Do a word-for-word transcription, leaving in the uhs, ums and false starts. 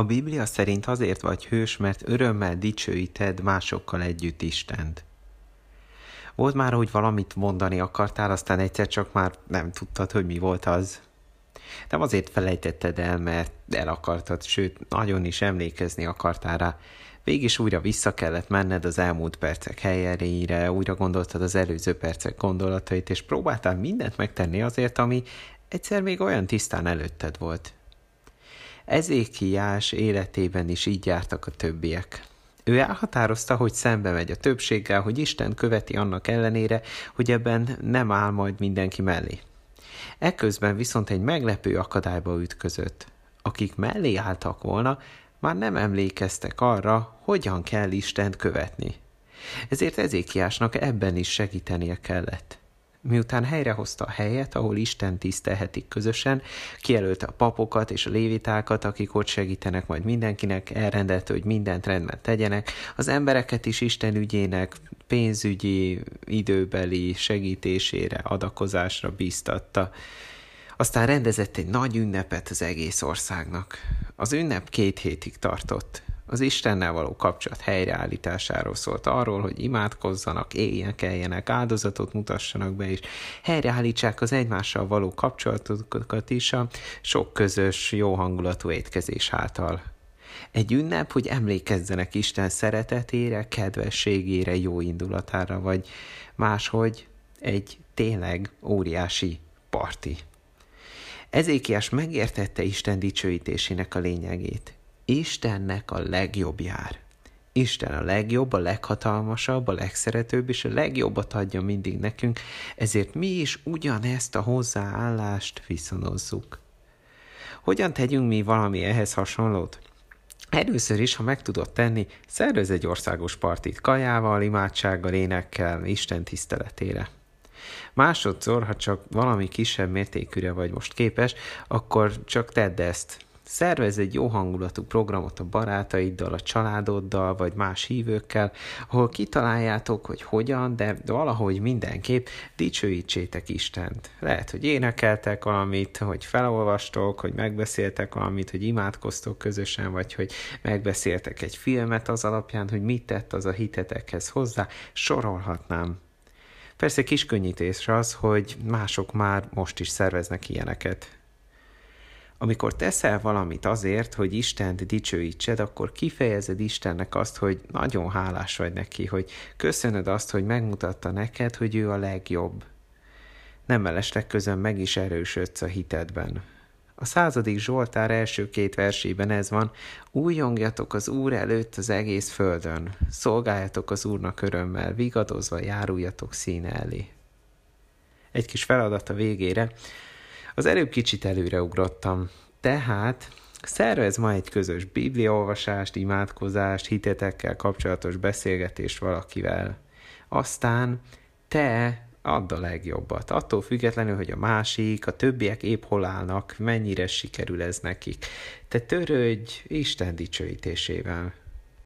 A Biblia szerint azért vagy hős, mert örömmel dicsőíted másokkal együtt Istent. Volt már, hogy valamit mondani akartál, aztán egyszer csak már nem tudtad, hogy mi volt az. Nem azért felejtetted el, mert el akartad, sőt, nagyon is emlékezni akartál rá. Végig újra vissza kellett menned az elmúlt percek helyére, újra gondoltad az előző percek gondolatait, és próbáltál mindent megtenni azért, ami egyszer még olyan tisztán előtted volt. Ezékiás életében is így jártak a többiek. Ő elhatározta, hogy szembe megy a többséggel, hogy Isten követi annak ellenére, hogy ebben nem áll majd mindenki mellé. Ekközben viszont egy meglepő akadályba ütközött. Akik mellé álltak volna, már nem emlékeztek arra, hogyan kell Istent követni. Ezért Ezékiásnak ebben is segítenie kellett. Miután helyrehozta a helyet, ahol Isten tisztelhetik közösen, kijelölte a papokat és a lévitákat, akik ott segítenek majd mindenkinek, elrendelte, hogy mindent rendben tegyenek, az embereket is Isten ügyének pénzügyi, időbeli segítésére, adakozásra bíztatta. Aztán rendezett egy nagy ünnepet az egész országnak. Az ünnep két hétig tartott. Az Istennel való kapcsolat helyreállításáról szólt, arról, hogy imádkozzanak, éjjelkeljenek, áldozatot mutassanak be, és helyreállítsák az egymással való kapcsolatokat is a sok közös, jó hangulatú étkezés által. Egy ünnep, hogy emlékezzenek Isten szeretetére, kedvességére, jó indulatára, vagy máshogy egy tényleg óriási parti. Ezékiás megértette Isten dicsőítésének a lényegét. Istennek a legjobb jár. Isten a legjobb, a leghatalmasabb, a legszeretőbb, és a legjobbat adja mindig nekünk, ezért mi is ugyanezt a hozzáállást viszonozzuk. Hogyan tegyünk mi valami ehhez hasonlót? Először is, ha meg tudod tenni, szervez egy országos partit kajával, imádsággal, énekkel, Isten tiszteletére. Másodszor, ha csak valami kisebb mértékűre vagy most képes, akkor csak tedd ezt. Szervezz egy jó hangulatú programot a barátaiddal, a családoddal, vagy más hívőkkel, ahol kitaláljátok, hogy hogyan, de valahogy mindenképp dicsőítsétek Istent. Lehet, hogy énekeltek valamit, hogy felolvastok, hogy megbeszéltek valamit, hogy imádkoztok közösen, vagy hogy megbeszéltek egy filmet az alapján, hogy mit tett az a hitetekhez hozzá, sorolhatnám. Persze kis könnyítés az, hogy mások már most is szerveznek ilyeneket. Amikor teszel valamit azért, hogy Istent dicsőítsed, akkor kifejezed Istennek azt, hogy nagyon hálás vagy neki, hogy köszönöd azt, hogy megmutatta neked, hogy ő a legjobb. Nem mellesleg közben meg is erősödsz a hitedben. A századik Zsoltár első két versében ez van: újongjatok az Úr előtt az egész földön, szolgáljatok az Úrnak örömmel, vigadozva járuljatok színe elé. Egy kis feladat a végére. Az előbb kicsit előreugrottam. Tehát szervez ma egy közös bibliaolvasást, imádkozást, hitetekkel kapcsolatos beszélgetést valakivel. Aztán te add a legjobbat. Attól függetlenül, hogy a másik, a többiek épp hol állnak, mennyire sikerül ez nekik. Te törődj Isten dicsőítésével.